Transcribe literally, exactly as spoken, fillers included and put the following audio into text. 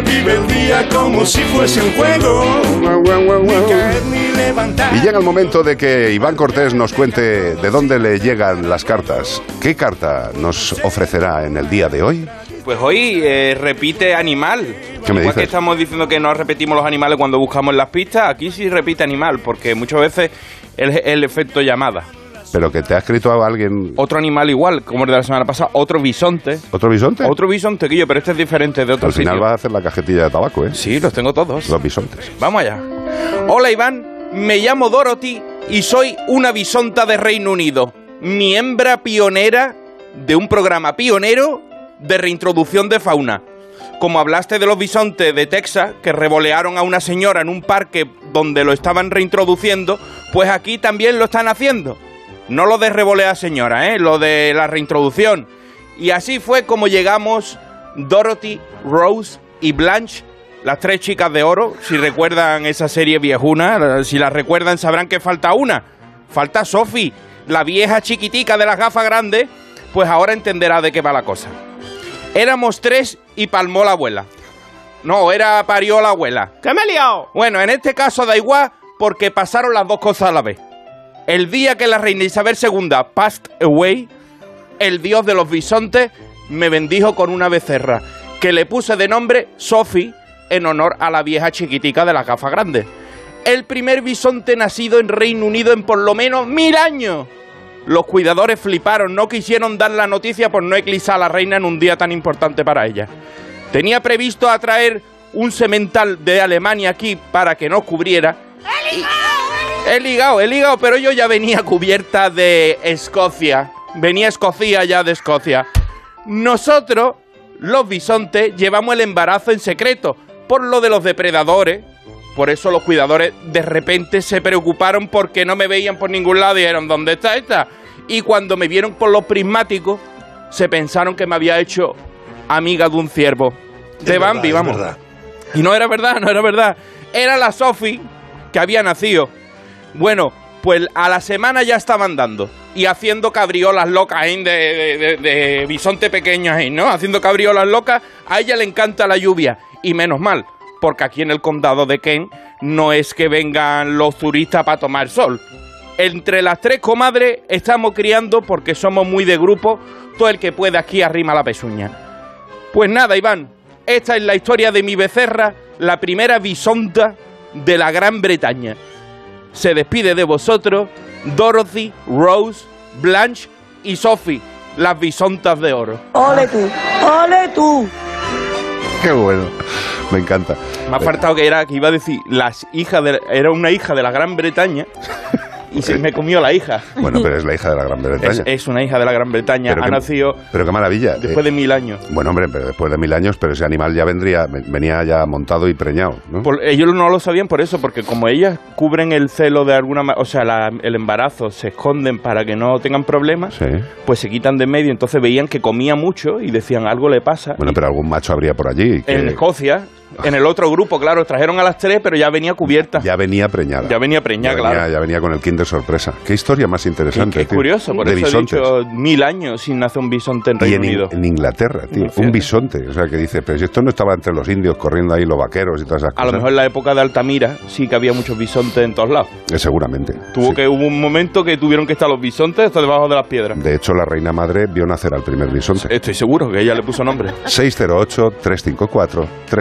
disfrutar, vive el día como si fuese un juego. Ni caer ni levantar. Y llega el momento de que Iván Cortés nos cuente de dónde le llegan las cartas. ¿Qué carta nos ofrecerá en el día de hoy? Pues hoy eh, repite animal. ¿Qué me Igual dices? Que estamos diciendo que no repetimos los animales cuando buscamos las pistas, aquí sí repite animal, porque muchas veces es el, el efecto llamada. Pero que te ha escrito a alguien... Otro animal igual, como el de la semana pasada, otro bisonte. ¿Otro bisonte? Otro bisonte, Guillo, pero este es diferente de otro Al final sitio. Vas a hacer la cajetilla de tabaco, ¿eh? Sí, los tengo todos. Los bisontes. Vamos allá. Hola, Iván, me llamo Dorothy y soy una bisonta de Reino Unido. Mi hembra pionera de un programa pionero... de reintroducción de fauna. Como hablaste de los bisontes de Texas que revolearon a una señora en un parque donde lo estaban reintroduciendo, pues aquí también lo están haciendo. No lo de revolear, señora, ¿eh? Lo de la reintroducción. Y así fue como llegamos Dorothy, Rose y Blanche, las tres chicas de oro. Si recuerdan esa serie viejuna, si la recuerdan sabrán que falta una. Falta Sophie, la vieja chiquitica de las gafas grandes. Pues ahora entenderá de qué va la cosa. Éramos tres y palmó la abuela. No, era parió la abuela. ¡Que me he liado! Bueno, en este caso da igual porque pasaron las dos cosas a la vez. El día que la reina Isabel segunda passed away, el dios de los bisontes me bendijo con una becerra, que le puse de nombre Sophie en honor a la vieja chiquitica de la gafa grande. El primer bisonte nacido en Reino Unido en por lo menos mil años. Los cuidadores fliparon, no quisieron dar la noticia por no eclipsar a la reina en un día tan importante para ella. Tenía previsto atraer un semental de Alemania aquí para que nos cubriera. ¡He ligado! ¡He ligado! ¡He ligado! Pero yo ya venía cubierta de Escocia. Venía Escocía ya de Escocia. Nosotros, los bisontes, llevamos el embarazo en secreto por lo de los depredadores. Por eso los cuidadores de repente se preocuparon porque no me veían por ningún lado y dijeron, ¿dónde está esta? Y cuando me vieron por los prismáticos, se pensaron que me había hecho amiga de un ciervo. De Bambi, vamos. Y no era verdad, no era verdad. Era la Sophie que había nacido. Bueno, pues a la semana ya estaban dando. Y haciendo cabriolas locas de, de, de, de bisonte pequeño, ¿no? Haciendo cabriolas locas. A ella le encanta la lluvia. Y menos mal. Porque aquí en el condado de Kent no es que vengan los turistas para tomar sol. Entre las tres comadres estamos criando porque somos muy de grupo. Todo el que pueda aquí arrima la pezuña. Pues nada, Iván, esta es la historia de mi becerra, la primera bisonta de la Gran Bretaña. Se despide de vosotros Dorothy, Rose, Blanche y Sophie, las bisontas de oro. ¡Ole tú! ¡Ole tú! ¡Qué bueno! Me encanta. Me ha faltado que era que iba a decir las hijas de... Era una hija de la Gran Bretaña y se me comió la hija. Bueno, pero es la hija de la Gran Bretaña. Es, es una hija de la Gran Bretaña. Pero ha que, nacido... Pero qué maravilla. Después eh, de mil años. Bueno, hombre, pero después de mil años, pero ese animal ya vendría, venía ya montado y preñado, ¿no? Por, ellos no lo sabían por eso, porque como ellas cubren el celo de alguna... O sea, la, el embarazo, se esconden para que no tengan problemas, sí. Pues se quitan de en medio. Entonces veían que comía mucho y decían, algo le pasa. Bueno, pero algún macho habría por allí. Que... En Escocia... En el otro grupo, claro, trajeron a las tres, pero ya venía cubierta. Ya venía preñada. Ya venía preñada, ya venía, claro. Ya venía con el kinder sorpresa. Qué historia más interesante. Qué, qué tío. Curioso, por de eso bisontes. He dicho mil años sin nacer un bisonte en Reino Unido. En Inglaterra, tío, no, un bisonte. O sea, que dice, pero si esto no estaba entre los indios corriendo ahí, los vaqueros y todas esas cosas. A lo mejor en la época de Altamira sí que había muchos bisontes en todos lados. Eh, seguramente. Tuvo sí. que Hubo un momento que tuvieron que estar los bisontes hasta debajo de las piedras. De hecho, la reina madre vio nacer al primer bisonte. Estoy seguro que ella le puso nombre. seis cero ocho, tres cinco cuatro, tres